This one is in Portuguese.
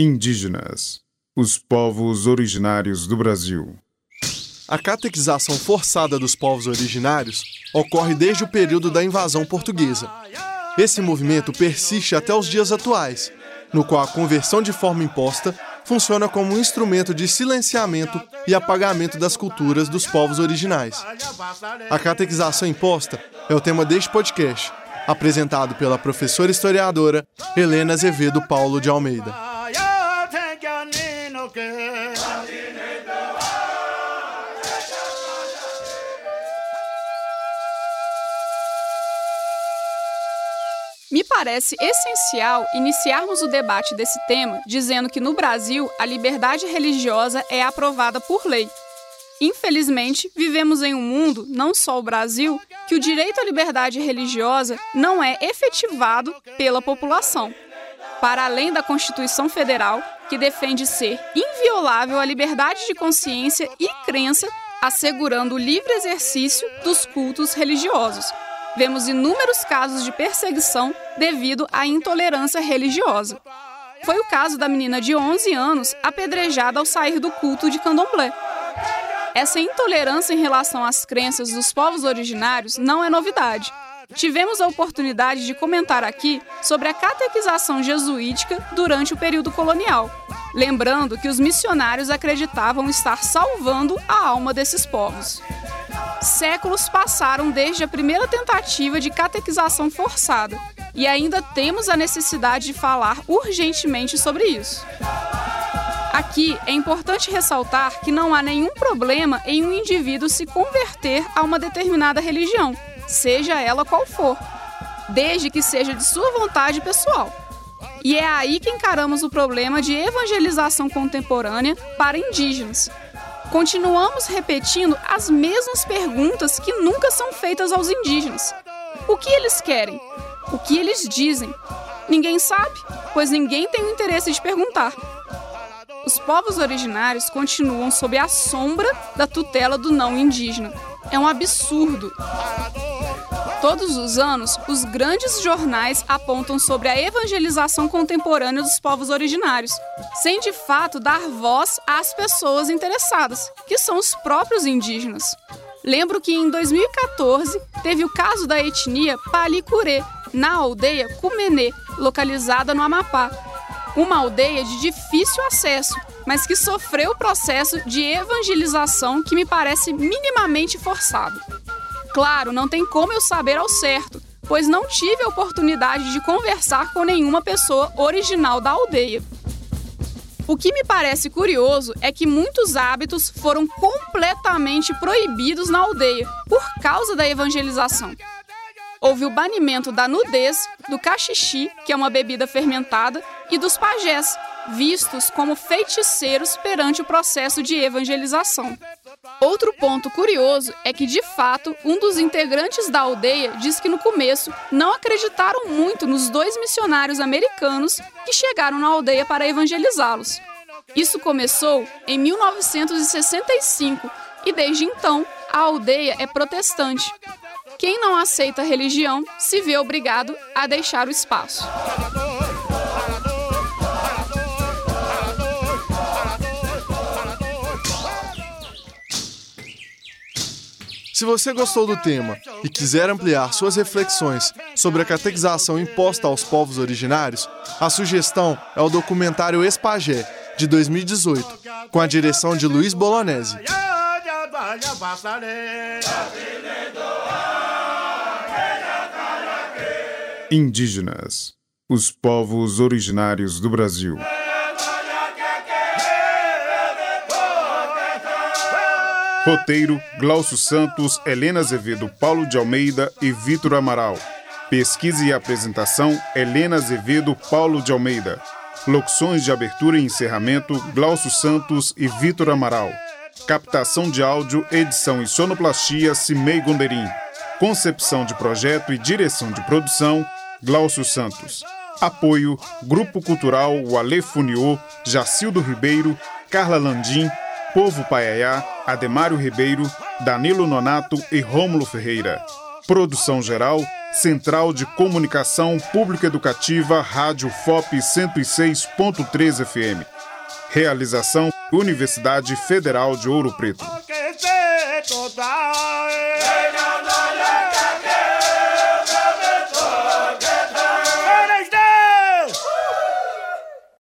Indígenas, os povos originários do Brasil. A catequização forçada dos povos originários ocorre desde o período da invasão portuguesa. Esse movimento persiste até os dias atuais, no qual a conversão de forma imposta funciona como um instrumento de silenciamento e apagamento das culturas dos povos originais. A catequização imposta é o tema deste podcast, apresentado pela professora historiadora Helena Azevedo Paulo de Almeida. Me parece essencial iniciarmos o debate desse tema dizendo que no Brasil a liberdade religiosa é aprovada por lei. Infelizmente, vivemos em um mundo, não só o Brasil, que o direito à liberdade religiosa não é efetivado pela população. Para além da Constituição Federal, que defende ser inviolável a liberdade de consciência e crença, assegurando o livre exercício dos cultos religiosos. Vemos inúmeros casos de perseguição devido à intolerância religiosa. Foi o caso da menina de 11 anos apedrejada ao sair do culto de candomblé. Essa intolerância em relação às crenças dos povos originários não é novidade. Tivemos a oportunidade de comentar aqui sobre a catequização jesuítica durante o período colonial, lembrando que os missionários acreditavam estar salvando a alma desses povos. Séculos passaram desde a primeira tentativa de catequização forçada e ainda temos a necessidade de falar urgentemente sobre isso. Aqui é importante ressaltar que não há nenhum problema em um indivíduo se converter a uma determinada religião, seja ela qual for, desde que seja de sua vontade pessoal. E é aí que encaramos o problema de evangelização contemporânea para indígenas. Continuamos repetindo as mesmas perguntas que nunca são feitas aos indígenas. O que eles querem? O que eles dizem? Ninguém sabe, pois ninguém tem o interesse de perguntar. Os povos originários continuam sob a sombra da tutela do não indígena. É um absurdo. Todos os anos, os grandes jornais apontam sobre a evangelização contemporânea dos povos originários, sem de fato dar voz às pessoas interessadas, que são os próprios indígenas. Lembro que em 2014 teve o caso da etnia Palikurê, na aldeia Cumenê, localizada no Amapá. Uma aldeia de difícil acesso, mas que sofreu o processo de evangelização que me parece minimamente forçado. Claro, não tem como eu saber ao certo, pois não tive a oportunidade de conversar com nenhuma pessoa original da aldeia. O que me parece curioso é que muitos hábitos foram completamente proibidos na aldeia por causa da evangelização. Houve o banimento da nudez, do caxixi, que é uma bebida fermentada, e dos pajés, vistos como feiticeiros perante o processo de evangelização. Outro ponto curioso é que, de fato, um dos integrantes da aldeia diz que no começo não acreditaram muito nos dois missionários americanos que chegaram na aldeia para evangelizá-los. Isso começou em 1965 e, desde então, a aldeia é protestante. Quem não aceita a religião se vê obrigado a deixar o espaço. Se você gostou do tema e quiser ampliar suas reflexões sobre a catequização imposta aos povos originários, a sugestão é o documentário Espagé, de 2018, com a direção de Luiz Bolognesi. Indígenas, os povos originários do Brasil. Roteiro, Glaucio Santos, Helena Azevedo Paulo de Almeida e Vítor Amaral. Pesquisa e apresentação, Helena Azevedo Paulo de Almeida. Locuções de abertura e encerramento, Glaucio Santos e Vítor Amaral. Captação de áudio, edição e sonoplastia, Simei Gonderim. Concepção de projeto e direção de produção, Glaucio Santos. Apoio, Grupo Cultural Ale Funiô, Jacildo Ribeiro, Carla Landim, Povo Paiaia, Ademário Ribeiro, Danilo Nonato e Rômulo Ferreira. Produção geral, Central de Comunicação Pública Educativa, Rádio FOP 106.3 FM. Realização: Universidade Federal de Ouro Preto.